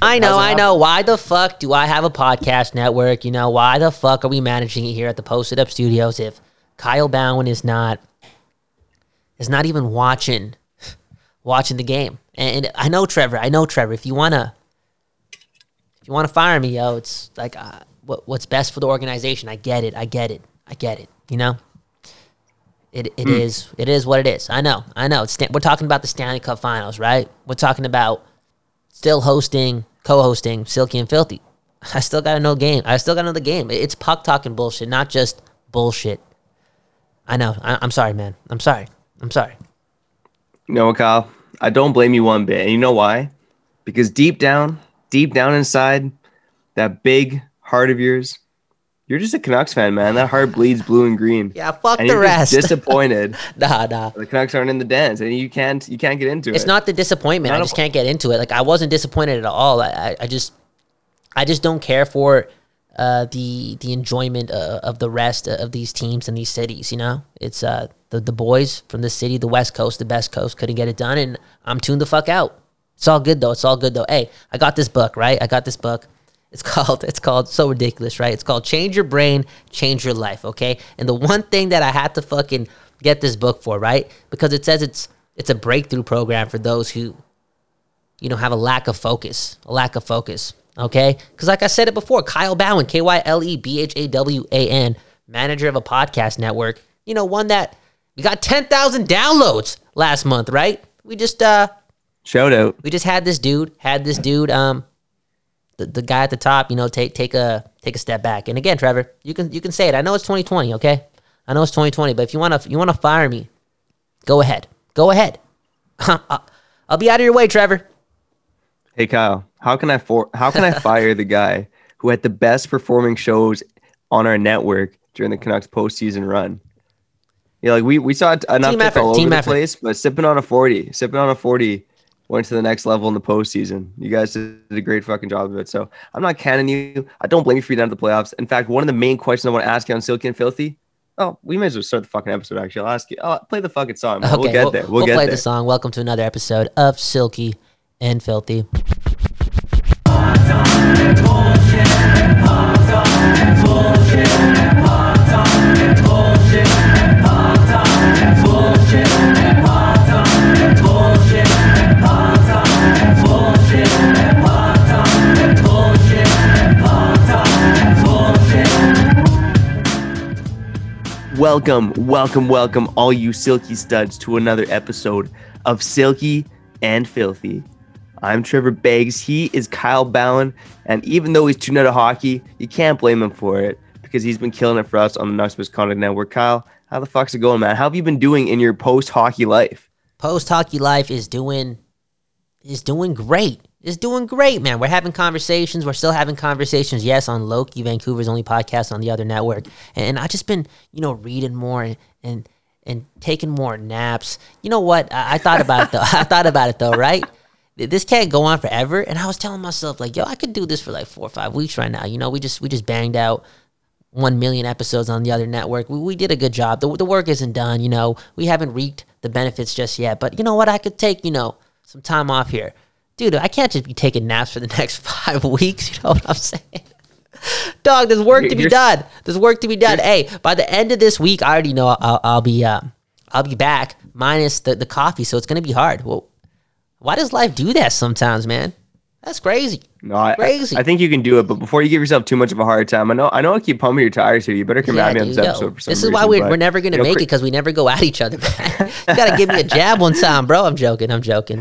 I know. Why the fuck do I have a podcast network? You know, why the fuck are we managing it here at the Post It Up Studios if Kyle Bowen is not even watching the game? And I know Trevor. If you wanna fire me, yo, it's like what's best for the organization. I get it. You know, it is what it is. I know. We're talking about the Stanley Cup Finals, right? We're talking about still co-hosting Silky and Filthy. I still got another game. It's puck talking bullshit, not just bullshit. I know. I'm sorry, man. I'm sorry. You know what, Kyle? I don't blame you one bit. And you know why? Because deep down inside that big heart of yours, you're just a Canucks fan, man. That heart bleeds blue and green. Yeah, fuck and the rest. Just disappointed. Nah. The Canucks aren't in the dance, and you can't get into it. It's not the disappointment. I just can't get into it. Like, I wasn't disappointed at all. I just don't care for the enjoyment of the rest of these teams and these cities. You know, it's the boys from the city, the West Coast, the best coast, couldn't get it done, and I'm tuned the fuck out. It's all good though. Hey, I got this book, right? It's called so ridiculous, right? It's called Change Your Brain, Change Your Life, okay? And the one thing that I had to fucking get this book for, right? Because it says it's a breakthrough program for those who, you know, have a lack of focus, okay? Because like I said it before, Kyle Bowen, Kylebhawan, manager of a podcast network, you know, one that we got 10,000 downloads last month, right? We just shout out. We just had this dude. The guy at the top, you know, take a step back. And again, Trevor, you can say it. I know it's 2020, okay? I know it's 2020, but if you wanna fire me, go ahead. I'll be out of your way, Trevor. Hey, Kyle, how can I fire the guy who had the best performing shows on our network during the Canucks postseason run? Yeah, like we saw an uptick all over the place, but Sipping on a 40. Went to the next level in the postseason. You guys did a great fucking job of it. So I'm not canning you. I don't blame you for you down to the playoffs. In fact, one of the main questions I want to ask you on Silky and Filthy. Oh, we may as well start the fucking episode, actually. I'll ask you. Oh, play the fucking song. Okay, we'll get there. We'll play the song. Welcome to another episode of Silky and Filthy. Welcome, all you silky studs, to another episode of Silky and Filthy. I'm Trevor Beggs. He is Kyle Bowen. And even though he's tuned out of hockey, you can't blame him for it because he's been killing it for us on the Nucks Misconduct Network. Kyle, how the fuck's it going, man? How have you been doing in your post-hockey life? Post-hockey life is doing great. It's doing great, man. We're having conversations. We're still having conversations, yes, on Loki, Vancouver's only podcast on the other network. And I've just been, you know, reading more and taking more naps. You know what? I thought about it, though, right? This can't go on forever. And I was telling myself, like, yo, I could do this for like 4 or 5 weeks right now. You know, we just banged out 1 million episodes on the other network. We did a good job. The work isn't done, you know. We haven't reaped the benefits just yet. But you know what? I could take, you know, some time off here. Dude, I can't just be taking naps for the next 5 weeks. You know what I'm saying? Dog, there's work to be done. Hey, by the end of this week, I already know I'll be back minus the coffee, so it's going to be hard. Well, why does life do that sometimes, man? That's crazy. No, crazy. I think you can do it, but before you give yourself too much of a hard time, I know I keep pumping your tires here. You better come at me on this episode for some reason. This is why we're never going to make it, because we never go at each other. You got to give me a jab one time, bro. I'm joking.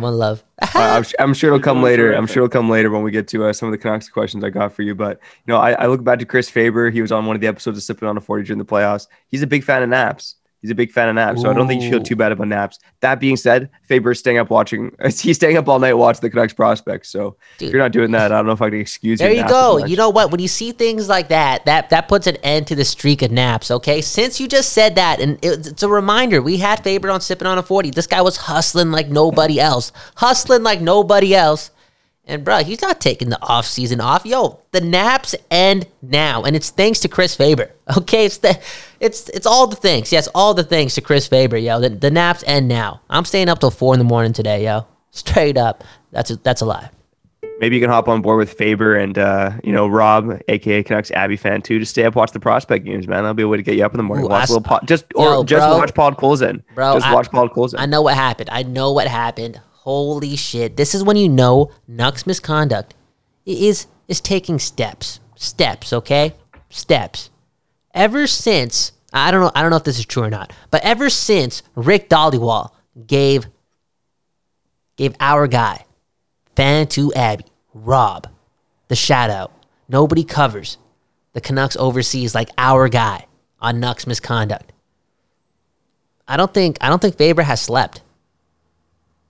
One love. I'm sure it'll come later. I'm sure it'll come later when we get to some of the Canucks questions I got for you. But, you know, I look back to Chris Faber. He was on one of the episodes of Sipping on a 40 during the playoffs. He's a big fan of naps. So I don't think you feel too bad about naps. That being said, Faber's staying up all night watching the Canucks prospects. So dude, if you're not doing that, I don't know if I can excuse you. There you go. You know what? When you see things like that puts an end to the streak of naps, okay? Since you just said that, and it's a reminder, we had Faber on Sipping on a 40. This guy was hustling like nobody else. And, bro, he's not taking the off season off. Yo, the naps end now, and it's thanks to Chris Faber. Okay, it's all the things. Yes, all the things to Chris Faber, yo. The naps end now. I'm staying up till 4 in the morning today, yo. Straight up. That's a lie. Maybe you can hop on board with Faber and, Rob, a.k.a. Canucks Abby Fan2, to stay up, watch the prospect games, man. That'll be a way to get you up in the morning. Watch Paul Coulson. Bro, watch Paul Coulson. I know what happened. Holy shit. This is when you know Nucks Misconduct is taking steps. Steps, okay? Steps. Ever since, I don't know if this is true or not, but ever since Rick Dhaliwal gave our guy, Fan2 Abby, Rob, the shout out, nobody covers the Canucks overseas like our guy on Nucks Misconduct. I don't think Faber has slept.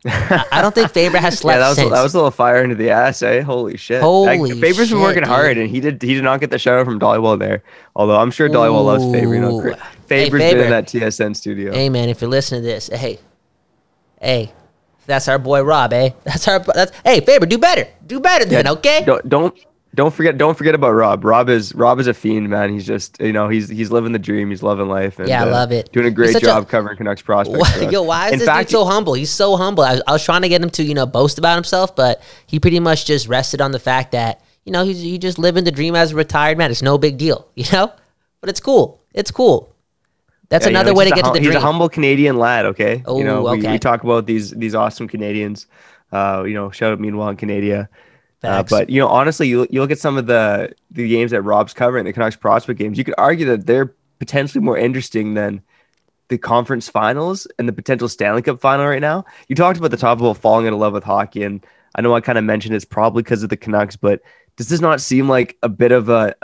I don't think Faber has slept since. That was a little fire into the ass, eh? Holy shit. Faber's been working hard, and he did not get the shout out from Dhaliwal there. Although I'm sure Dhaliwal loves Faber. You know, Faber's been in that TSN studio. Hey, man, if you're listening to this, hey, that's our boy Rob, eh? Hey, Faber, do better. Do better then, okay? Don't forget about Rob. Rob is a fiend, man. He's just, you know, he's living the dream. He's loving life. And, I love it. Doing a great job covering Canucks prospects. Why is this dude so humble? He's so humble. I was trying to get him to, boast about himself, but he pretty much just rested on the fact that, he's just living the dream as a retired man. It's no big deal, but it's cool. That's another way to get to the dream. He's a humble Canadian lad. Okay. Oh, we talk about these awesome Canadians, shout out Meanwhile in Canada. But, honestly, you look at some of the games that Rob's covering, the Canucks prospect games, you could argue that they're potentially more interesting than the conference finals and the potential Stanley Cup final right now. You talked about the top about falling in love with hockey, and I know I kind of mentioned it's probably because of the Canucks, but does this not seem like a bit of a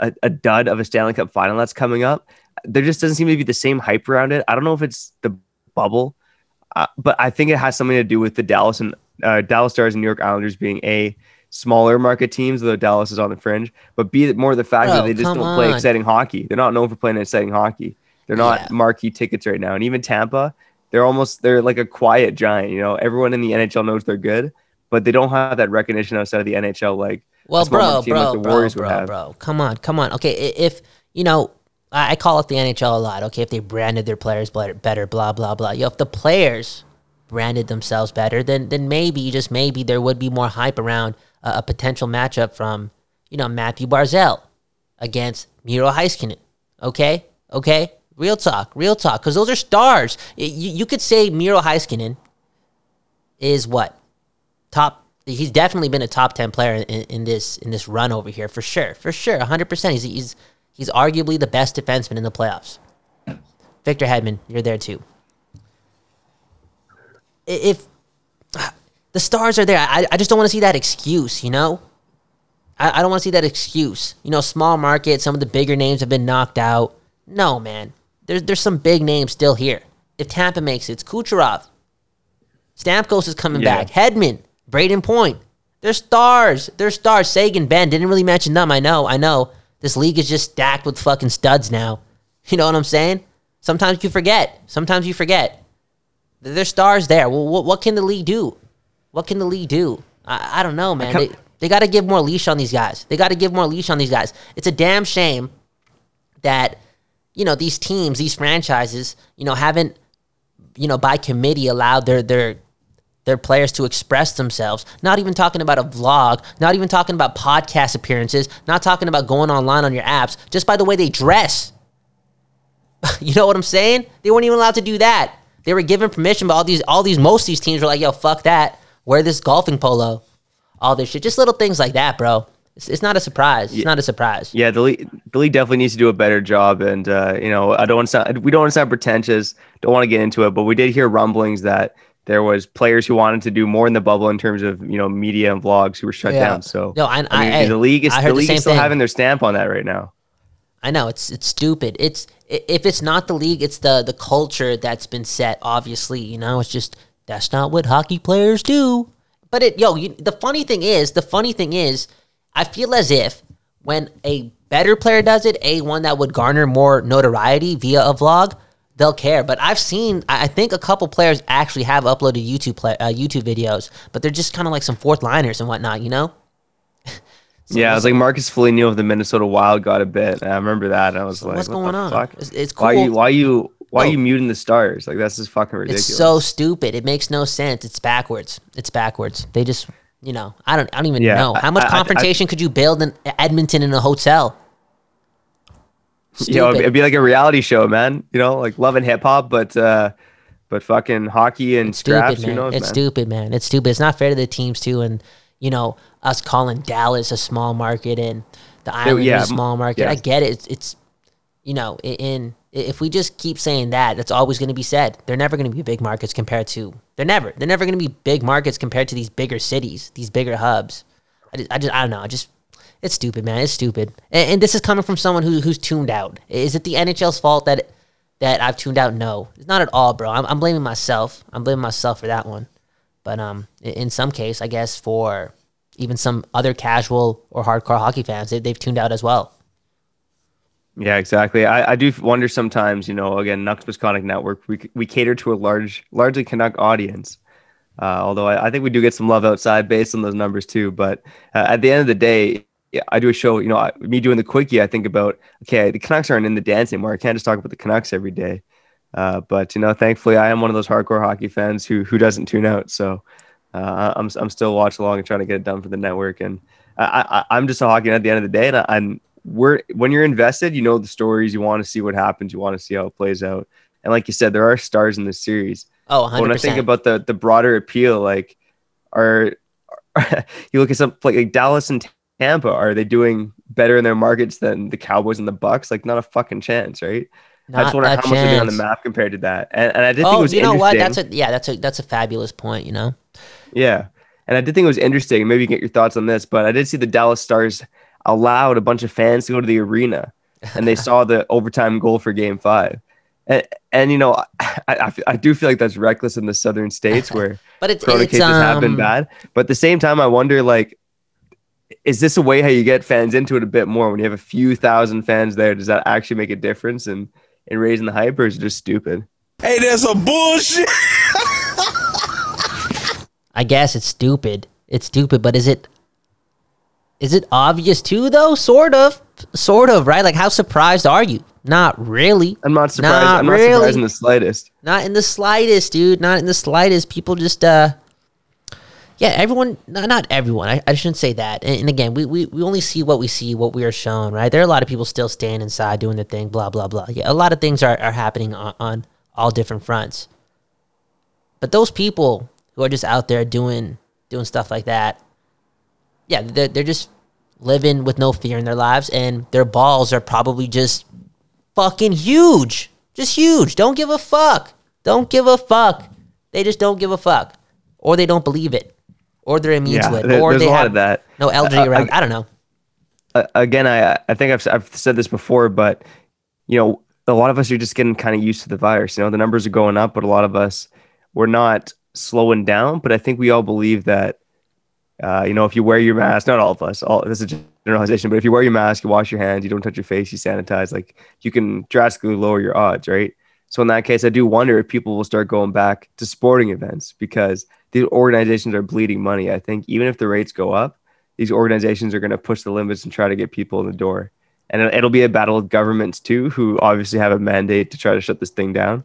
dud of a Stanley Cup final that's coming up? There just doesn't seem to be the same hype around it. I don't know if it's the bubble, but I think it has something to do with the Dallas Stars and New York Islanders being smaller market teams, though Dallas is on the fringe, but be it more the fact that they just don't play exciting hockey. They're not known for playing exciting hockey. They're not marquee tickets right now. And even Tampa, they're like a quiet giant. Everyone in the NHL knows they're good, but they don't have that recognition outside of the NHL. Like, well, bro, come on. Okay, if I call it the NHL a lot. Okay, if they branded their players better, blah blah blah. If the players branded themselves better, then maybe, just maybe, there would be more hype around a potential matchup from, Matthew Barzal against Miro Heiskinen. Okay? Real talk. Because those are stars. You could say Miro Heiskinen is what? He's definitely been a top 10 player in this run over here, for sure, 100%. He's arguably the best defenseman in the playoffs. Victor Hedman, you're there too. If the stars are there, I just don't want to see that excuse, I don't want to see that excuse. Small market, some of the bigger names have been knocked out. No, man. There's some big names still here. If Tampa makes it, it's Kucherov. Stamkos is coming back. Hedman, Braden Point. They're stars. Sagan, Ben, didn't really mention them. I know. This league is just stacked with fucking studs now. You know what I'm saying? Sometimes you forget. There's stars there. Well, what can the league do? I don't know, man. They got to give more leash on these guys. It's a damn shame that, these teams, these franchises, haven't, by committee allowed their players to express themselves. Not even talking about a vlog, not even talking about podcast appearances, not talking about going online on your apps, just by the way they dress. You know what I'm saying? They weren't even allowed to do that. They were given permission, but most of these teams were like, yo, fuck that. Wear this golfing polo. all this shit. Just little things like that, bro. It's not a surprise. It's not a surprise. Yeah, the league definitely needs to do a better job. And, you know, we don't want to sound pretentious. Don't want to get into it. But we did hear rumblings that there was players who wanted to do more in the bubble in terms of, you know, media and vlogs who were shut down. So no, I mean, the league is still having their stamp on that right now. I know it's stupid. It's if it's not the league, it's the culture that's been set. Obviously, you know, it's just that's not what hockey players do. But the funny thing is, I feel as if when a better player does it, one that would garner more notoriety via a vlog, they'll care. But I've seen, I think a couple players actually have uploaded YouTube videos, but they're just kind of like some fourth liners and whatnot, you know? Yeah, it was like Marcus Foligno of the Minnesota Wild got a bit. I remember that. And I was like, what's going on? Fuck? It's cool. Why are you muting the Stars? Like, that's just fucking ridiculous. It's so stupid. It makes no sense. It's backwards. They just, you know, I don't even know. How much confrontation could you build in Edmonton in a hotel? Stupid. You know, it'd be like a reality show, man. You know, like Love and Hip Hop, but fucking hockey and scraps. Stupid, who knows, It's stupid. It's not fair to the teams too, and you know, us calling Dallas a small market and the Islanders a small market. Yeah. I get it. It's you know, if we just keep saying that, that's always going to be said. They're never going to be big markets compared to. They're never going to be big markets compared to these bigger cities, these bigger hubs. I don't know. It's stupid, man. It's stupid. And this is coming from someone who's tuned out. Is it the NHL's fault that I've tuned out? No. It's not at all, bro. I'm blaming myself. I'm blaming myself for that one. But in some case, I guess for even some other casual or hardcore hockey fans, they've tuned out as well. Yeah, exactly. I do wonder sometimes, you know, again, Nucks Misconduct Network, we cater to a largely Canuck audience. Although I think we do get some love outside based on those numbers too. But at the end of the day, I do a show, you know, me doing the quickie, I think about, okay, the Canucks aren't in the dance anymore. I can't just talk about the Canucks every day. But, you know, thankfully, I am one of those hardcore hockey fans who doesn't tune out. So I'm still watching along and trying to get it done for the network. And I'm just a hockey fan at the end of the day. And when you're invested, you know the stories. You want to see what happens. You want to see how it plays out. And like you said, there are stars in this series. Oh, 100%. When I think about the broader appeal, like you look at something like Dallas and Tampa, are they doing better in their markets than the Cowboys and the Bucks? Like, not a fucking chance, right? Not I just wonder how much they're on the map compared to that. And I did think it was interesting. Oh, you know what? That's a fabulous point, you know? Yeah. And I did think it was interesting. Maybe you can get your thoughts on this, but I did see the Dallas Stars allowed a bunch of fans to go to the arena, and they saw the overtime goal for Game 5. And you know, I do feel like that's reckless in the southern states where but corona cases have been bad. But at the same time, I wonder, like, is this a way how you get fans into it a bit more? When you have a few thousand fans there, does that actually make a difference in raising the hype, or is it just stupid? Hey, that's some bullshit. I guess it's stupid. It's stupid, but is it obvious too, though? Sort of, right? Like, how surprised are you? Not really. I'm not surprised. Not surprised in the slightest. Not in the slightest, dude. Not in the slightest. People just yeah, everyone, not everyone. I shouldn't say that. And again, we only see, what we are shown, right? There are a lot of people still staying inside, doing their thing, blah, blah, blah. Yeah, a lot of things are happening on all different fronts. But those people who are just out there doing stuff like that, yeah, they're just living with no fear in their lives, and their balls are probably just fucking huge. Just huge. Don't give a fuck. Don't give a fuck. They just don't give a fuck. Or they don't believe it. Or they're immune to it. Or they have no elderly around. I don't know. Again, I think I've said this before, but you know, a lot of us are just getting kind of used to the virus. You know, the numbers are going up, but a lot of us, we're not slowing down. But I think we all believe that, you know, if you wear your mask, not all of us, this is a generalization, but if you wear your mask, you wash your hands, you don't touch your face, you sanitize, like, you can drastically lower your odds, right? So in that case, I do wonder if people will start going back to sporting events, because these organizations are bleeding money. I think even if the rates go up, these organizations are going to push the limits and try to get people in the door. And it'll be a battle with governments too, who obviously have a mandate to try to shut this thing down.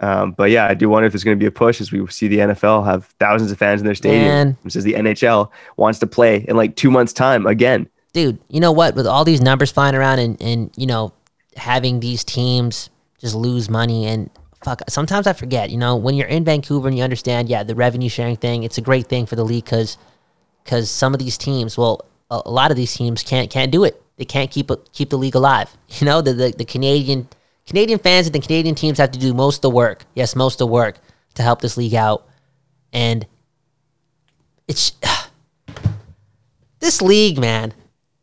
But yeah, I do wonder if there's going to be a push, as we see the NFL have thousands of fans in their stadium. This is the NHL wants to play in like 2 months' time again. Dude, you know what? With all these numbers flying around and you know, having these teams just lose money, and fuck, sometimes I forget, you know, when you're in Vancouver and you understand, yeah, the revenue sharing thing, it's a great thing for the league because because some of these teams, well, a lot of these teams can't do it. They can't keep the league alive. You know, the Canadian fans and the Canadian teams have to do most of the work. Yes, most of the work to help this league out. And it's this league, man.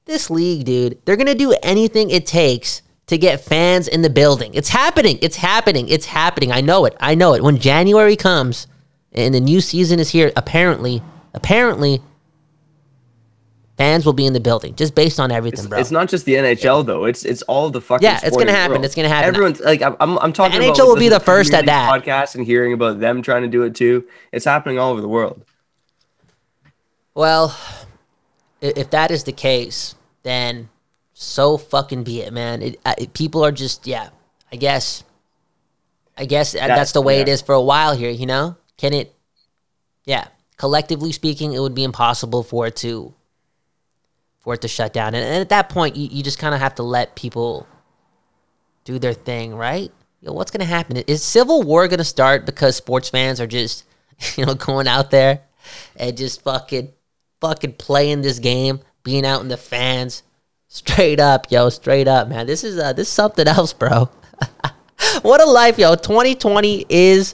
This league, dude. They're going to do anything it takes to get fans in the building. It's happening. It's happening. It's happening. I know it. I know it. When January comes and the new season is here, apparently, fans will be in the building, just based on everything, bro. It's not just the NHL though; it's all the fucking. Yeah, it's gonna happen. World. It's gonna happen. Everyone's like, I'm talking. The NHL about, will be the first at that podcast, and hearing about them trying to do it too. It's happening all over the world. Well, if that is the case, then so fucking be it, man. People are just, yeah. I guess that's the way it is for a while here. You know, can it? Yeah, collectively speaking, it would be impossible for it to shut down. And at that point, you just kind of have to let people do their thing, right? You know, what's going to happen? Is civil war going to start because sports fans are just, you know, going out there and just fucking playing this game, being out in the fans? Straight up, man. This is something else, bro. What a life, yo. 2020 is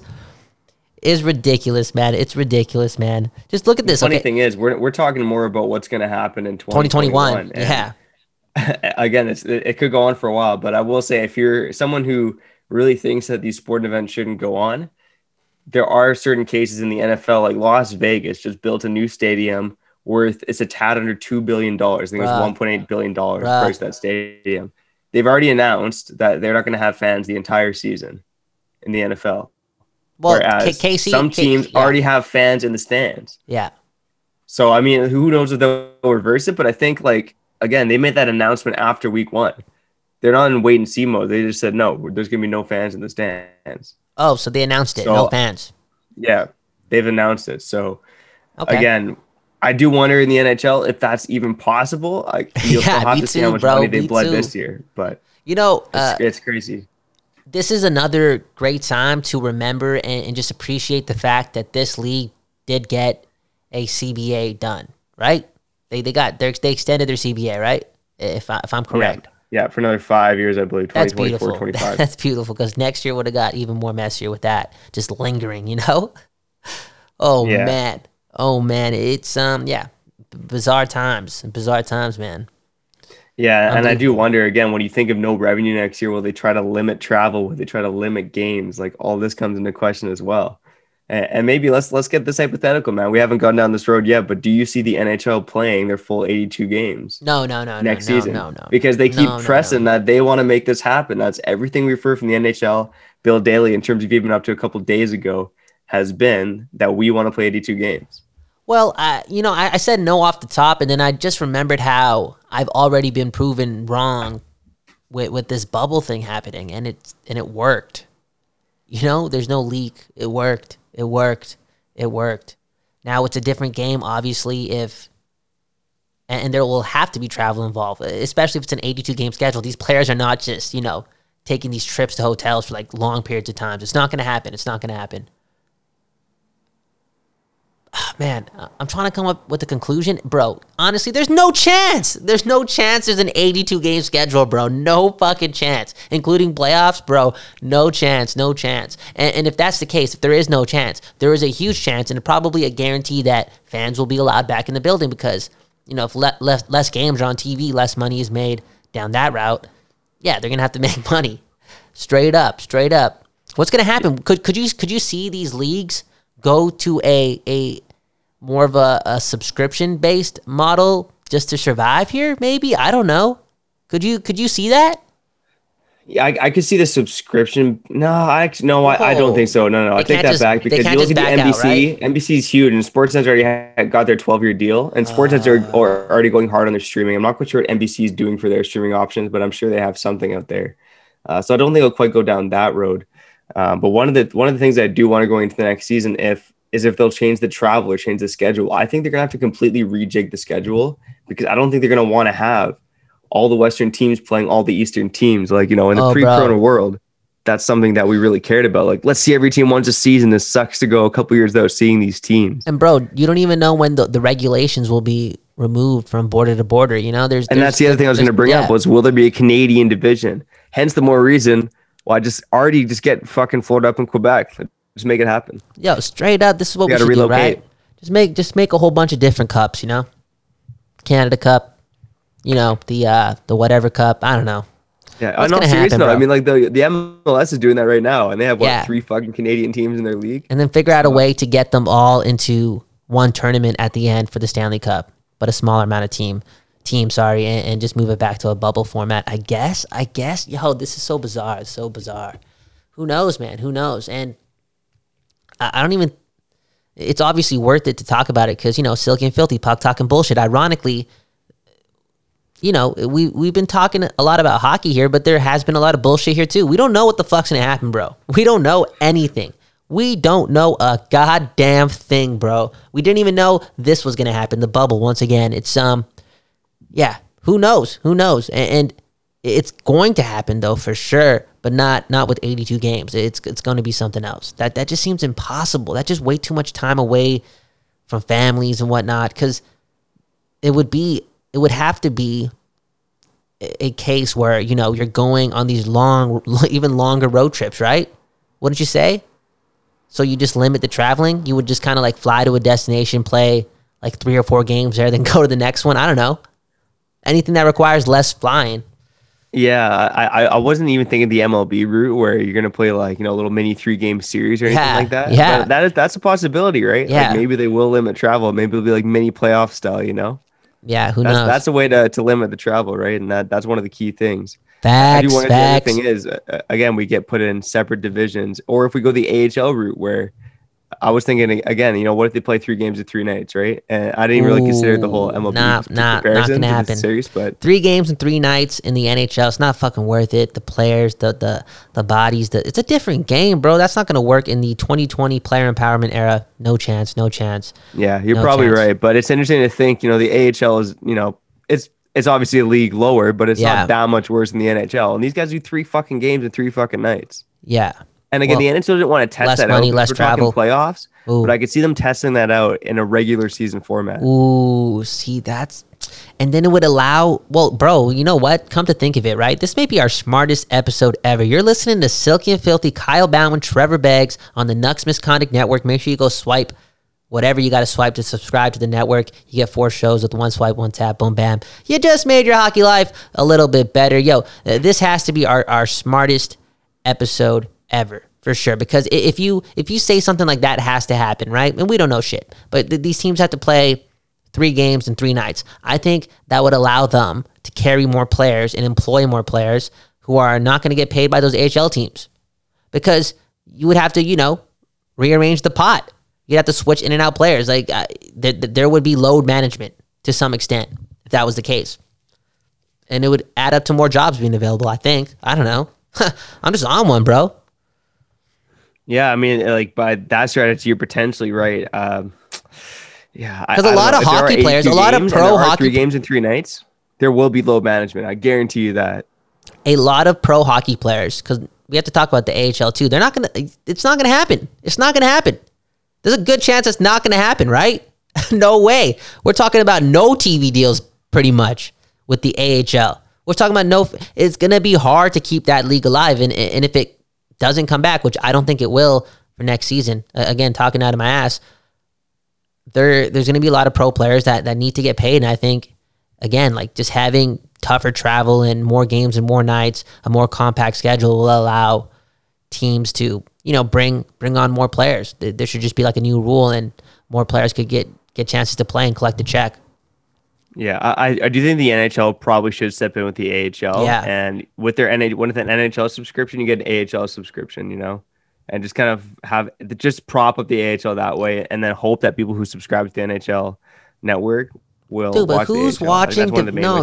ridiculous, man. It's ridiculous, man. Just look at this. The funny thing is, we're talking more about what's going to happen in 2021. Yeah. Again, it could go on for a while, but I will say, if you're someone who really thinks that these sporting events shouldn't go on, there are certain cases in the NFL, like Las Vegas just built a new stadium worth, it's a tad under $2 billion. I think it was $1.8 billion price that stadium. They've already announced that they're not going to have fans the entire season in the NFL. Well, whereas some teams already have fans in the stands. Yeah. So, I mean, who knows if they'll reverse it? But I think, like, again, they made that announcement after week 1. They're not in wait-and-see mode. They just said, no, there's going to be no fans in the stands. Oh, so they announced it, no fans. Yeah, they've announced it. So, again, I do wonder in the NHL if that's even possible. You'll still have to see how much money they bled this year. But, you know, it's crazy. This is another great time to remember and just appreciate the fact that this league did get a CBA done, right? They extended their CBA, right? If I'm correct. Yeah, for another 5 years, I believe. 2024, 25. That's beautiful, because next year would have got even more messier with that just lingering, you know? Oh yeah. Man, it's bizarre times, man. Yeah, and I do wonder, again, when you think of no revenue next year, will they try to limit travel? Will they try to limit games? Like, all this comes into question as well. And maybe let's get this hypothetical, man. We haven't gone down this road yet, but do you see the NHL playing their full 82 games? No, next season? No. Because they keep pressing that they want to make this happen. That's everything we've heard from the NHL. Bill Daly, in terms of even up to a couple of days ago, has been that we want to play 82 games. Well, I said no off the top, and then I just remembered how I've already been proven wrong with this bubble thing happening, and it worked. You know, there's no leak. It worked. Now it's a different game, obviously, and there will have to be travel involved, especially if it's an 82-game schedule. These players are not just, you know, taking these trips to hotels for, like, long periods of time. It's not going to happen. Man, I'm trying to come up with a conclusion. Bro, honestly, there's no chance. There's an 82-game schedule, bro. No fucking chance. Including playoffs, bro. No chance. And if that's the case, if there is no chance, there is a huge chance and probably a guarantee that fans will be allowed back in the building because, you know, if less games are on TV, less money is made down that route. Yeah, they're going to have to make money. Straight up. What's going to happen? Could you see these leagues go to a more of a subscription-based model just to survive here, maybe? I don't know. Could you see that? Yeah, I could see the subscription. I don't think so. No. I take that back, because you look at the NBC. Out, right? NBC's huge, and SportsNet's already got their 12-year deal, and SportsNet's are already going hard on their streaming. I'm not quite sure what NBC's doing for their streaming options, but I'm sure they have something out there. So I don't think it'll quite go down that road. But one of the things that I do want to go into the next season is if they'll change the travel or change the schedule. I think they're going to have to completely rejig the schedule, because I don't think they're going to want to have all the Western teams playing all the Eastern teams. Like, you know, in the pre-Corona world, that's something that we really cared about. Like, let's see every team once a season. This sucks to go a couple years without seeing these teams. And bro, you don't even know when the regulations will be removed from border to border. You know, there's that's the other thing I was going to bring up was, will there be a Canadian division? Hence the more reason why just get fucking floored up in Quebec. Just make it happen. Yo, straight up, this is what we should do, right? Just make a whole bunch of different cups, you know? Canada Cup, you know, the whatever cup, I don't know. Yeah, I'm not serious though. I mean, like the MLS is doing that right now, and they have three fucking Canadian teams in their league. And then figure out a way to get them all into one tournament at the end for the Stanley Cup, but a smaller amount of team, and just move it back to a bubble format. I guess. Yo, this is so bizarre. It's so bizarre. Who knows, man? Who knows? And I don't even. It's obviously worth it to talk about it because, you know, Silky and Filthy Puck talking bullshit. Ironically, you know, we've been talking a lot about hockey here, but there has been a lot of bullshit here too. We don't know what the fuck's going to happen, bro. We don't know anything. We don't know a goddamn thing, bro. We didn't even know this was going to happen. The bubble, once again, it's, who knows? And it's going to happen though, for sure, but not with 82 games. It's going to be something else. That just seems impossible. That's just way too much time away from families and whatnot, because it would have to be a case where, you know, you're going on these long, even longer road trips, right? Wouldn't you say? So you just limit the traveling? You would just kind of like fly to a destination, play like 3 or 4 games there, then go to the next one? I don't know. Anything that requires less flying. Yeah, I wasn't even thinking the MLB route where you're going to play like, you know, a little mini 3-game series or anything like that. Yeah. But that's a possibility, right? Yeah. Like maybe they will limit travel. Maybe it'll be like mini playoff style, you know? Yeah, who knows? That's a way to limit the travel, right? And that's one of the key things. Facts. The other thing is, again, we get put in separate divisions. Or if we go the AHL route where I was thinking, again, you know, what if they play 3 games at 3 nights, right? And I didn't really consider the whole MLB comparison. Not going to happen. Serious, but 3 games and 3 nights in the NHL, it's not fucking worth it. The players, the bodies, it's a different game, bro. That's not going to work in the 2020 player empowerment era. No chance. Yeah, you're probably right. But it's interesting to think, you know, the AHL is, you know, it's obviously a league lower, but it's not that much worse than the NHL. And these guys do 3 fucking games and 3 fucking nights. Yeah. And again, the NHL didn't want to test that out. Less money, less travel. Playoffs, but I could see them testing that out in a regular season format. Ooh, see, that's... And then it would allow... Well, bro, you know what? Come to think of it, right? This may be our smartest episode ever. You're listening to Silky and Filthy, Kyle Bowen, Trevor Beggs on the Nucks Misconduct Network. Make sure you go swipe whatever you got to swipe to subscribe to the network. You get 4 shows with 1 swipe, 1 tap, boom, bam. You just made your hockey life a little bit better. Yo, this has to be our smartest episode ever, for sure, because if you say something like that has to happen, right? And we don't know shit, but these teams have to play 3 games and 3 nights. I think that would allow them to carry more players and employ more players who are not going to get paid by those AHL teams, because you would have to, you know, rearrange the pot. You'd have to switch in and out players. Like there would be load management to some extent if that was the case, and it would add up to more jobs being available, I think. I don't know. I'm just on one, bro. Yeah, I mean, like by that strategy, you're potentially right. Because a lot of hockey players, a lot of pro hockey, 3 games and 3 nights, there will be load management. I guarantee you that. A lot of pro hockey players, because we have to talk about the AHL too. It's not gonna happen. It's not gonna happen. There's a good chance it's not gonna happen, right? No way. We're talking about no TV deals, pretty much, with the AHL. We're talking about no. It's gonna be hard to keep that league alive, and if it doesn't come back, which I don't think it will for next season. Again, talking out of my ass, there's going to be a lot of pro players that need to get paid. And I think, again, like just having tougher travel and more games and more nights, a more compact schedule will allow teams to, you know, bring on more players. There should just be like a new rule and more players could get chances to play and collect a check. Yeah, I do think the NHL probably should step in with the AHL. Yeah. And with an NHL subscription, you get an AHL subscription, you know, and just kind of just prop up the AHL that way, and then hope that people who subscribe to the NHL network will watch the AHL. Dude, but who's watching?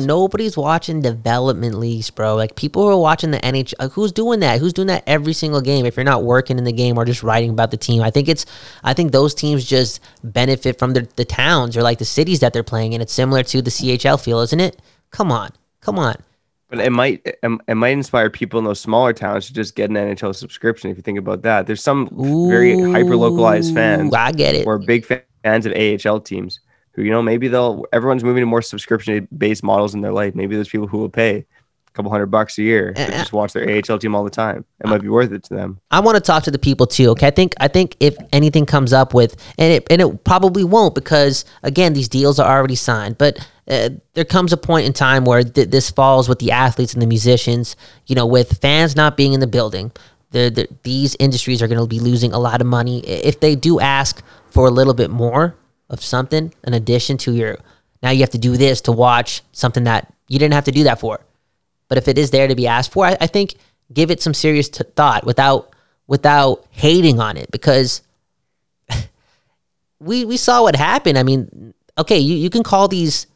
Nobody's watching development leagues, bro. Like people who are watching the NHL, who's doing that? Who's doing that every single game? If you're not working in the game or just writing about the team, I think those teams just benefit from the towns or like the cities that they're playing in. It's similar to the CHL feel, isn't it? Come on. But it might inspire people in those smaller towns to just get an NHL subscription. If you think about that, there's some very hyper localized fans. I get it. Or big fans of AHL teams who, you know, maybe everyone's moving to more subscription based models in their life. Maybe there's people who will pay couple $100 a year to just watch their AHL team all the time. It might be worth it to them. I want to talk to the people too. Okay. I think if anything comes up with, and it probably won't, because again, these deals are already signed, but there comes a point in time where this falls with the athletes and the musicians, you know, with fans not being in the building, these industries are going to be losing a lot of money. If they do ask for a little bit more of something, in addition to now you have to do this to watch something that you didn't have to do that for. But if it is there to be asked for, I think give it some serious thought without hating on it, because we saw what happened. I mean, okay, you can call these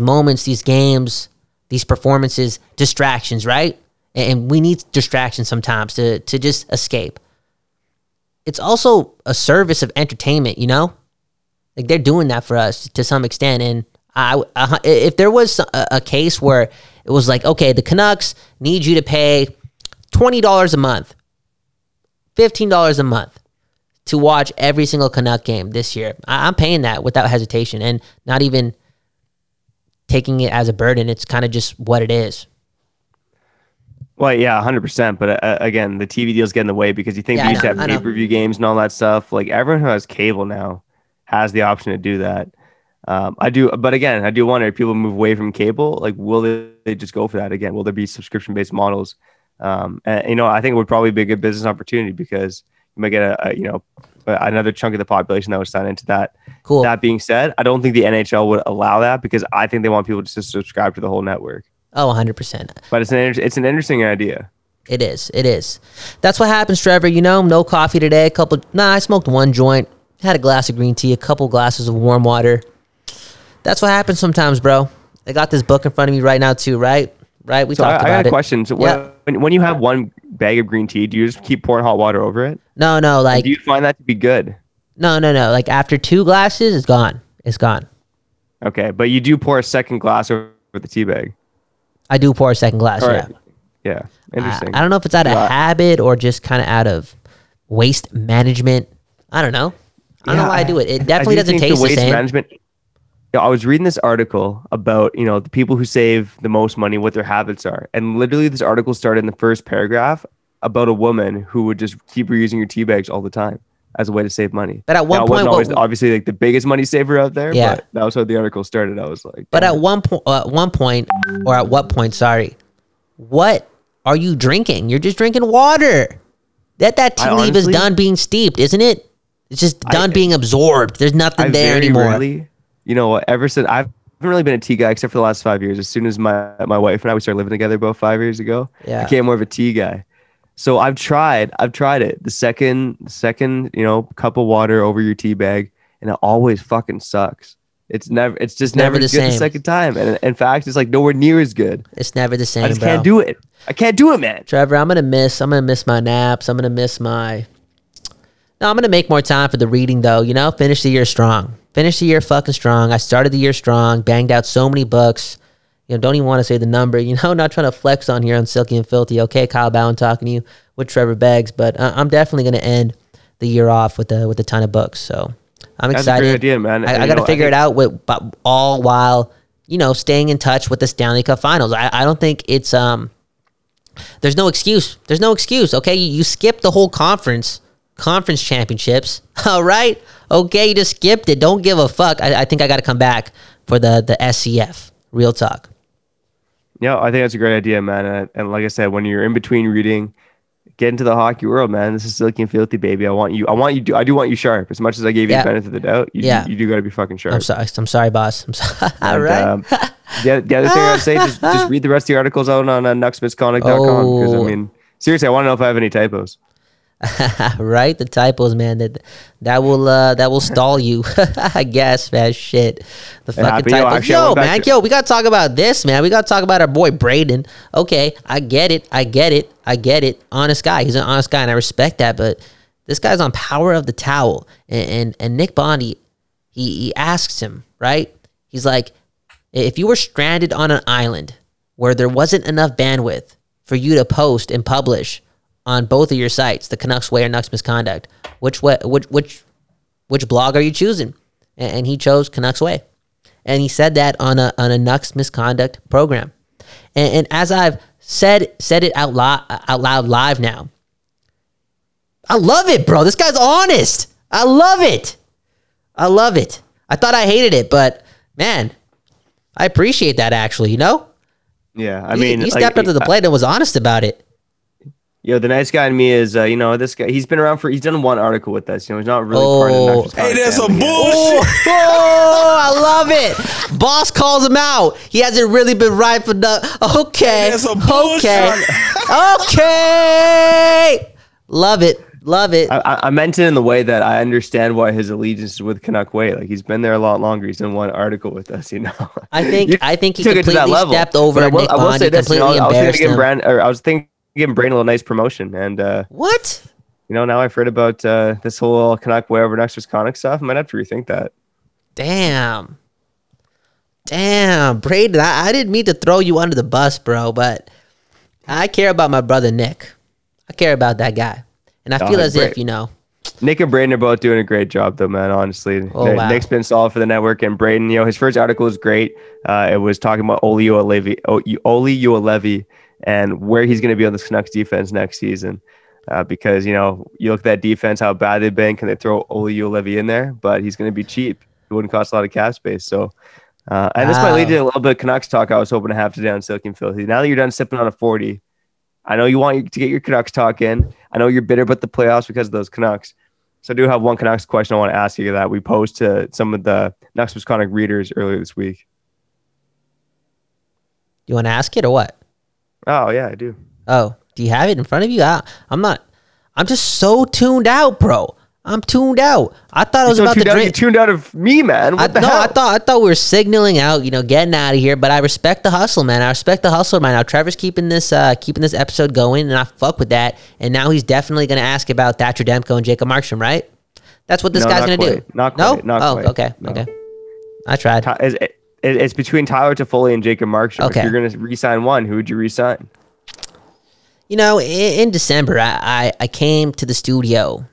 moments, these games, these performances distractions, right? And we need distractions sometimes to just escape. It's also a service of entertainment, you know? Like, they're doing that for us to some extent. And if there was a case where it was like, okay, the Canucks need you to pay $20 a month, $15 a month to watch every single Canuck game this year, I'm paying that without hesitation and not even taking it as a burden. It's kind of just what it is. Well, yeah, 100%. But again, the TV deals get in the way, because you think we used to have pay-per-view games and all that stuff. Like, everyone who has cable now has the option to do that. But again, I do wonder if people move away from cable, like, will they just go for that again? Will there be subscription-based models? And, you know, I think it would probably be a good business opportunity, because you might get another chunk of the population that would sign into that. Cool. That being said, I don't think the NHL would allow that, because I think they want people just to subscribe to the whole network. Oh, 100%. But it's an interesting idea. It is. That's what happens, Trevor. You know, no coffee today. I smoked one joint, had a glass of green tea, a couple glasses of warm water. That's what happens sometimes, bro. I got this book in front of me right now too, right? Right? I got a question. So when you have one bag of green tea, do you just keep pouring hot water over it? No. Like, do you find that to be good? No. Like, after two glasses, it's gone. Okay, but you do pour a second glass over the tea bag. I do pour a second glass. All right. Yeah. Interesting. I don't know if it's out of habit or just kind of out of waste management. I don't know. I don't know why I do it. It definitely doesn't taste the same. I was reading this article about, you know, the people who save the most money, what their habits are. And literally this article started in the first paragraph about a woman who would just keep reusing her tea bags all the time as a way to save money. But at one point, wasn't always obviously like the biggest money saver out there, but that was how the article started. I was like, but at what point, what are you drinking? You're just drinking water. That tea leaf is done being steeped, isn't it? It's just done being absorbed. There's nothing there anymore. Rarely, you know, ever since, I haven't really been a tea guy except for the last 5 years. As soon as my wife and I, we started living together about 5 years ago, I became more of a tea guy. So I've tried it. The second, you know, cup of water over your tea bag, and it always fucking sucks. It's never the same. The second time. And in fact, it's like nowhere near as good. It's never the same. I just can't do it. I can't do it, man. Trevor, I'm going to miss my naps. I'm going to make more time for the reading though. You know, finish the year strong. Finished the year fucking strong. I started the year strong, banged out so many books. You know, don't even want to say the number. You know, not trying to flex on here on Silky and Filthy. Okay, Kyle Bowen talking to you with Trevor Beggs, but I'm definitely going to end the year off with a ton of books. So I'm excited. That's a great idea, man. I got to figure it out all while, you know, staying in touch with the Stanley Cup Finals. I don't think it's there's no excuse. There's no excuse. Okay, you skipped the whole conference championships. All right. Okay, you just skipped it. Don't give a fuck. I think I got to come back for the SCF. Real talk. Yeah, I think that's a great idea, man. And like I said, when you're in between reading, get into the hockey world, man. This is Silky and Filthy, baby. I do want you sharp. As much as I gave you the benefit of the doubt, you do got to be fucking sharp. I'm sorry, boss. I'm sorry. All right. The other thing I'd say, just read the rest of the articles out on nucksmisconduct.com, because I mean, seriously, I want to know if I have any typos. Right, the typos, man. That will stall you, I guess, man. Shit, the fucking typos. Yo, man. Yo, we gotta talk about this, man. We gotta talk about our boy Braden. Okay, I get it. Honest guy. He's an honest guy, and I respect that. But this guy's on Power of the Towel, and Nick Bondy, he asks him, right? He's like, if you were stranded on an island where there wasn't enough bandwidth for you to post and publish on both of your sites, the Canucks Way or Nucks Misconduct. Which blog are you choosing? And he chose Canucks Way. And he said that on a Nucks Misconduct program. And as I've said it out loud live now, I love it, bro. This guy's honest. I love it. I thought I hated it, but man, I appreciate that actually, you know? Yeah, I mean, he stepped up to the plate and was honest about it. Yo, the nice guy in me is, you know, this guy, he's been around for, he's done one article with us. You know, he's not really part of the Nucks. Hey, that's a bullshit. I love it. Boss calls him out. He hasn't really been right for the, okay. Hey, that's a bullshit. Okay. Love it. I meant it in the way that I understand why his allegiance is with Canuck Way. Like, he's been there a lot longer. He's done one article with us, you know. I think he completely stepped over Nick Bond. He completely embarrassed him. I was thinking, giving Brain a little nice promotion, and what? You know, now I've heard about this whole Canuck Way over Nucks Misconduct stuff. I might have to rethink that. Damn, Braden, I didn't mean to throw you under the bus, bro, but I care about my brother Nick. I care about that guy, and I feel as if, you know, Nick and Braden are both doing a great job, though, man. Honestly, wow. Nick's been solid for the network, and Braden, you know, his first article was great. It was talking about Olli Juolevi. And where he's going to be on the Canucks defense next season. Because, you know, you look at that defense, how bad they've been. Can they throw Olli Juolevi in there? But he's going to be cheap. It wouldn't cost a lot of cap space. So, and this might lead to a little bit of Canucks talk I was hoping to have today on Silky and Filthy. Now that you're done sipping on a 40, I know you want to get your Canucks talk in. I know you're bitter about the playoffs because of those Canucks. So I do have one Canucks question I want to ask you that we posed to some of the Nucks Misconduct readers earlier this week. You want to ask it or what? Oh, yeah, I do. Oh, do you have it in front of you? I'm not. I'm just so tuned out, bro. I'm tuned out. I thought I was about to drink. You tuned out of me, man. I thought we were signaling out, you know, getting out of here. But I respect the hustle, man. I respect the hustle right now. Trevor's keeping this episode going, and I fuck with that. And now he's definitely going to ask about Thatcher Demko and Jacob Markstrom, right? That's what this guy's going to do. Not quite. No? Not quite. Okay. No. Okay. I tried. It's between Tyler Toffoli and Jacob Markstrom. Okay. If you're going to re-sign one, who would you re-sign? You know, in December, I came to the studio.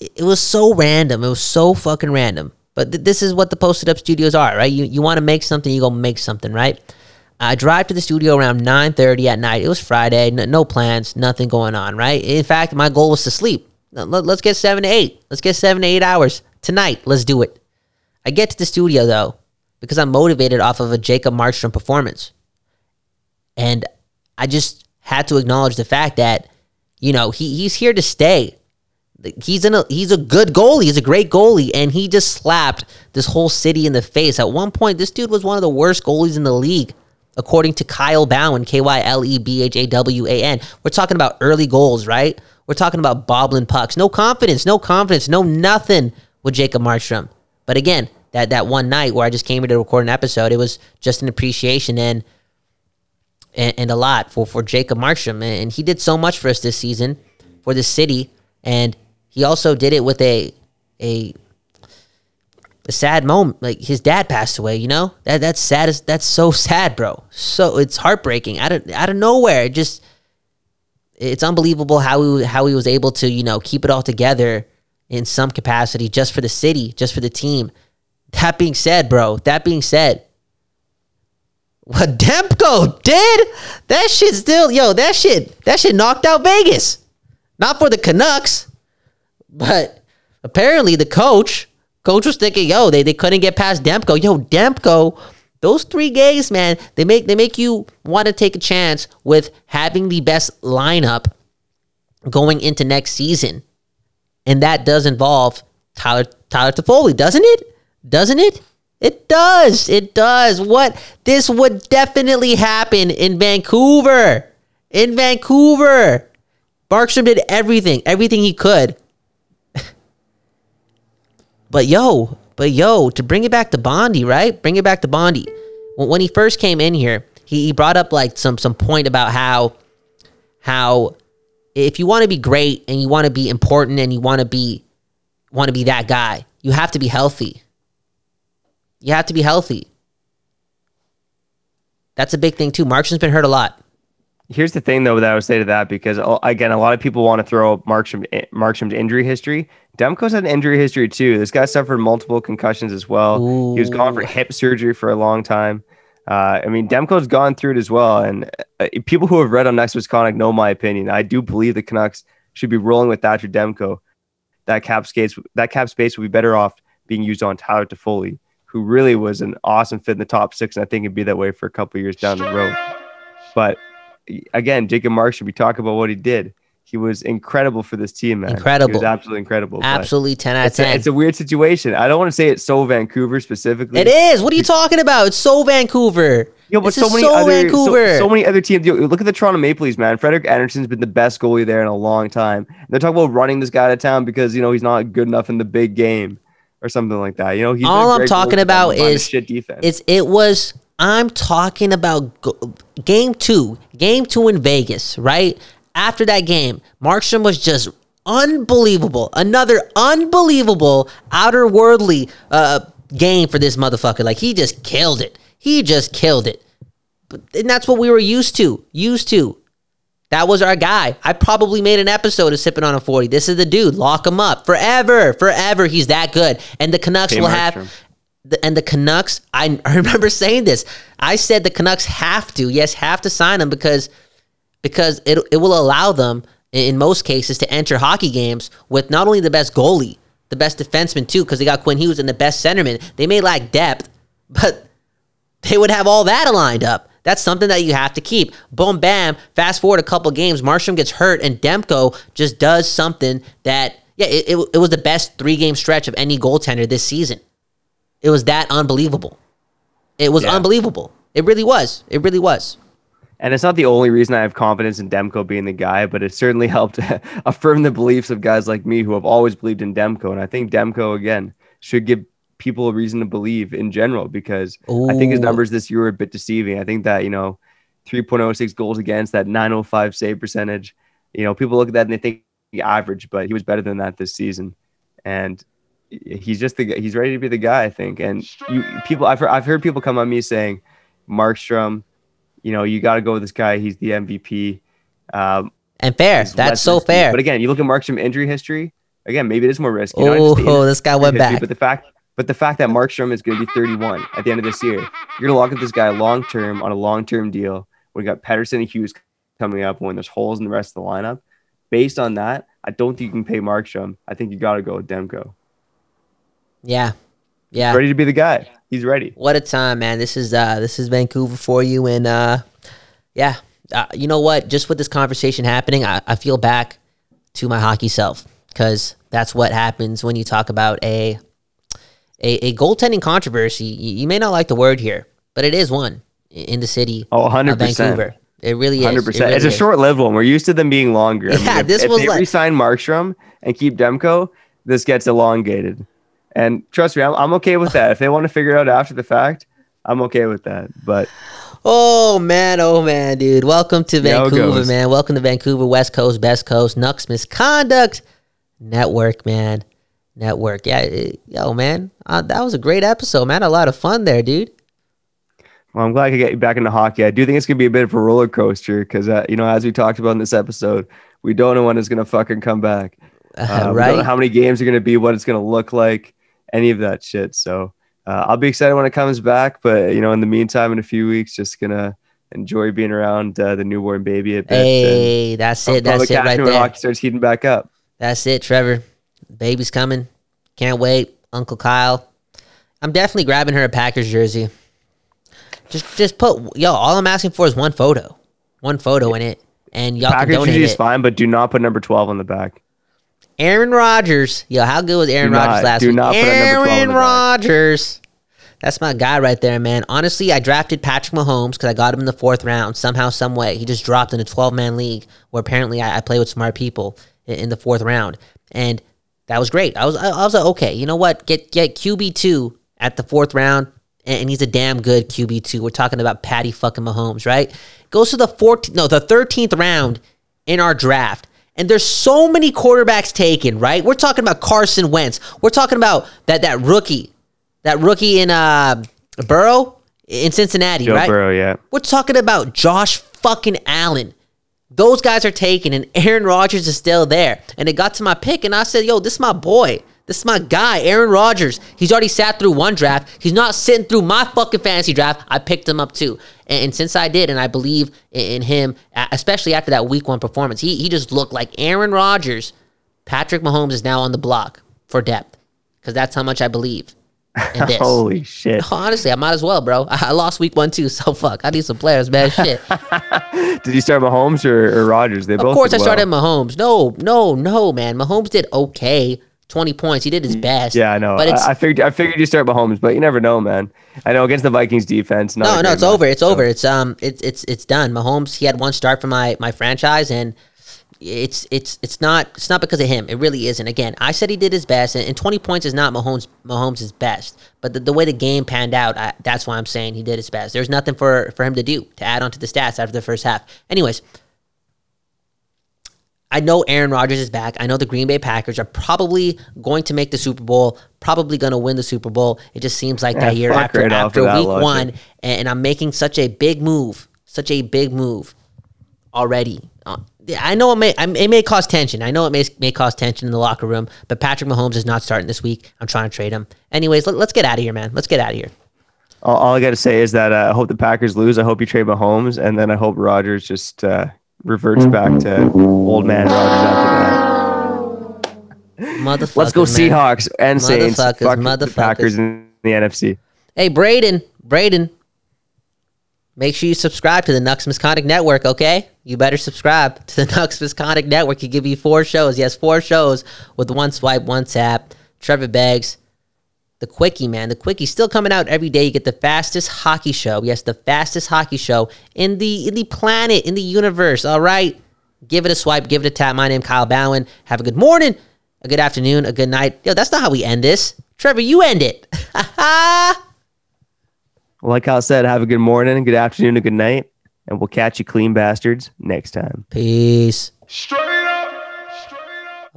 It was so random. It was so fucking random. But this is what the Post It Up Studios are, right? You want to make something, you go make something, right? I drive to the studio around 9:30 at night. It was Friday. No plans. Nothing going on, right? In fact, my goal was to sleep. Let's get 7 to 8. Let's get 7 to 8 hours. Tonight, let's do it. I get to the studio, though, because I'm motivated off of a Jacob Markstrom performance. And I just had to acknowledge the fact that, you know, he's here to stay. He's a good goalie. He's a great goalie. And he just slapped this whole city in the face. At one point, this dude was one of the worst goalies in the league, according to Kyle Bowen, Kylebhawan. We're talking about early goals, right? We're talking about bobbling pucks. No confidence, no nothing with Jacob Markstrom. But again, That one night where I just came here to record an episode, it was just an appreciation and a lot for Jacob Markstrom. And he did so much for us this season, for the city. And he also did it with a sad moment. Like, his dad passed away, you know? That's sad. That's so sad, bro. So it's heartbreaking. Out of nowhere. It's unbelievable how he was able to, you know, keep it all together in some capacity, just for the city, just for the team. That being said, what Demko did, that shit knocked out Vegas. Not for the Canucks, but apparently the coach was thinking, yo, they couldn't get past Demko. Yo, Demko, those three games, man, they make you want to take a chance with having the best lineup going into next season. And that does involve Tyler Toffoli, doesn't it? Doesn't it? It does. What? This would definitely happen in Vancouver. Markstrom did everything he could. But yo, to bring it back to Bondy, right? When he first came in here, he brought up like some point about how if you want to be great and you want to be important and you want to be that guy, you have to be healthy. That's a big thing too. Markstrom's been hurt a lot. Here's the thing, though, that I would say to that, because, again, a lot of people want to throw Markstrom's injury history. Demko's had an injury history, too. This guy suffered multiple concussions as well. Ooh. He was gone for hip surgery for a long time. I mean, Demko's gone through it as well. And people who have read on Nucks Misconduct know my opinion. I do believe the Canucks should be rolling with Thatcher Demko. That cap space would be better off being used on Tyler Toffoli, who really was an awesome fit in the top six, and I think it'd be that way for a couple years down the road. But again, Jacob Markstrom, we talk about what he did. He was incredible for this team, man. Incredible. He was absolutely incredible. Absolutely 10 out of 10. It's a weird situation. I don't want to say it's so Vancouver specifically. It is. What are you talking about? It's so Vancouver. Yo, but so many other teams. Yo, look at the Toronto Maple Leafs, man. Frederik Andersen's been the best goalie there in a long time. And they're talking about running this guy out of town because, you know, he's not good enough in the big game or something like that. You know, he's all I'm talking about is shit defense. I'm talking about game two in Vegas, right? After that game, Markstrom was just unbelievable. Another unbelievable outer-worldly game for this motherfucker. Like, he just killed it. He just killed it. And that's what we were used to. That was our guy. I probably made an episode of Sipping on a 40. This is the dude. Lock him up. Forever. He's that good. And the Canucks I remember saying this. I said the Canucks have to sign him because it will allow them, in most cases, to enter hockey games with not only the best goalie, the best defenseman too, because they got Quinn Hughes and the best centerman. They may lack depth, but they would have all that aligned up. That's something that you have to keep. Boom, bam, fast forward a couple games, Markstrom gets hurt, and Demko just does something that, yeah, it was the best three-game stretch of any goaltender this season. It was that unbelievable. It was unbelievable. It really was. And it's not the only reason I have confidence in Demko being the guy, but it certainly helped affirm the beliefs of guys like me who have always believed in Demko. And I think Demko, again, should give people a reason to believe in general because I think his numbers this year were a bit deceiving. I think that, you know, 3.06 goals against, that 905 save percentage, you know, people look at that and they think the average, but he was better than that this season. And he's just he's ready to be the guy, I think. And I've heard people come on me saying, Markstrom, you know, you got to go with this guy. He's the MVP. And fair. That's so fair. But again, you look at Markstrom injury history. Again, maybe it is more risky. This guy went back. But the fact that Markstrom is going to be 31 at the end of this year, you're going to lock up this guy long term on a long term deal. We got Pettersson and Hughes coming up when there's holes in the rest of the lineup. Based on that, I don't think you can pay Markstrom. I think you got to go with Demko. Yeah. He's ready to be the guy. He's ready. What a time, man. This is Vancouver for you. And you know what? Just with this conversation happening, I feel back to my hockey self because that's what happens when you talk about a goaltending controversy. You may not like the word here, but it is one in the city 100%. Of Vancouver. It really is. 100%. It's a short-lived one. We're used to them being longer. Yeah, I mean, if they resign Markstrom and keep Demko, this gets elongated. And trust me, I'm okay with that. If they want to figure it out after the fact, I'm okay with that. But oh man, dude, welcome to Vancouver, man. Welcome to Vancouver, West Coast, Best Coast, Nucks Misconduct Network, man. Yeah, man, that was a great episode, man. A lot of fun there, dude. Well, I'm glad I could get you back into hockey. I do think it's gonna be a bit of a roller coaster because, you know, as we talked about in this episode, we don't know when it's gonna fucking come back. Right? Don't know how many games are gonna be, what it's gonna look like. Any of that shit. So I'll be excited when it comes back. But, you know, in the meantime, in a few weeks, just going to enjoy being around the newborn baby a bit. Hey, that's it. That's it right there. Hockey starts heating back up. That's it, Trevor. Baby's coming. Can't wait. Uncle Kyle. I'm definitely grabbing her a Packers jersey. Just put, all I'm asking for is one photo. In it. And y'all Packers can donate it. Packers jersey is fine, but do not put number 12 on the back. Aaron Rodgers. Yo, how good was Aaron Rodgers last week? Aaron Rodgers. That's my guy right there, man. Honestly, I drafted Patrick Mahomes because I got him in the fourth round. Somehow, some way, he just dropped in a 12-man league where apparently I play with smart people in the fourth round. And that was great. I was like, okay, you know what? Get QB2 at the fourth round, and he's a damn good QB2. We're talking about Patty fucking Mahomes, right? Goes to the 13th round in our draft. And there's so many quarterbacks taken, right? We're talking about Carson Wentz. We're talking about that rookie in Burrow. in Cincinnati, Joe right? Burrow, yeah. We're talking about Josh fucking Allen. Those guys are taken, and Aaron Rodgers is still there. And it got to my pick, and I said, yo, this is my boy. This is my guy, Aaron Rodgers. He's already sat through one draft. He's not sitting through my fucking fantasy draft. I picked him up too. And since I did, and I believe in him, especially after that week one performance, he just looked like Aaron Rodgers. Patrick Mahomes is now on the block for depth because that's how much I believe in this. Holy shit. Honestly, I might as well, bro. I lost week one too, so fuck. I need some players, man. Shit. Did you start Mahomes or Rodgers? They both Of course I started Mahomes. No, man. Mahomes did okay. 20 points. He did his best. Yeah, I know. But I figured you start Mahomes, but you never know, man. I know against the Vikings defense. No, it's over. It's over. It's done. Mahomes, he had one start for my franchise, and it's not because of him. It really isn't. Again, I said he did his best, and 20 points is not Mahomes' best. But the way the game panned out, that's why I'm saying he did his best. There's nothing for him to do to add on to the stats after the first half. Anyways, I know Aaron Rodgers is back. I know the Green Bay Packers are probably going to make the Super Bowl, probably going to win the Super Bowl. It just seems like that year after week one, and I'm making such a big move already. I know it may cause tension. I know it may cause tension in the locker room, but Patrick Mahomes is not starting this week. I'm trying to trade him. Anyways, let's get out of here, man. Let's get out of here. All I got to say is that I hope the Packers lose. I hope you trade Mahomes, and then I hope Rodgers just... reverts back to old man Rodgers after that. Motherfucker. Let's go Seahawks and Saints. Fuck the Packers in the NFC. Hey, Braden. Make sure you subscribe to the Nucks Misconduct Network, okay? You better subscribe to the Nucks Misconduct Network. It give you 4 shows. Yes, 4 shows with one swipe, one tap. Trevor Beggs. The Quickie, man. The Quickie still coming out every day. You get the fastest hockey show. Yes, the fastest hockey show in the planet, in the universe. All right. Give it a swipe. Give it a tap. My name, Kyle Bowen. Have a good morning, a good afternoon, a good night. Yo, that's not how we end this. Trevor, you end it. Well, like Kyle said, have a good morning, good afternoon, a good night. And we'll catch you clean bastards next time. Peace. Straight up.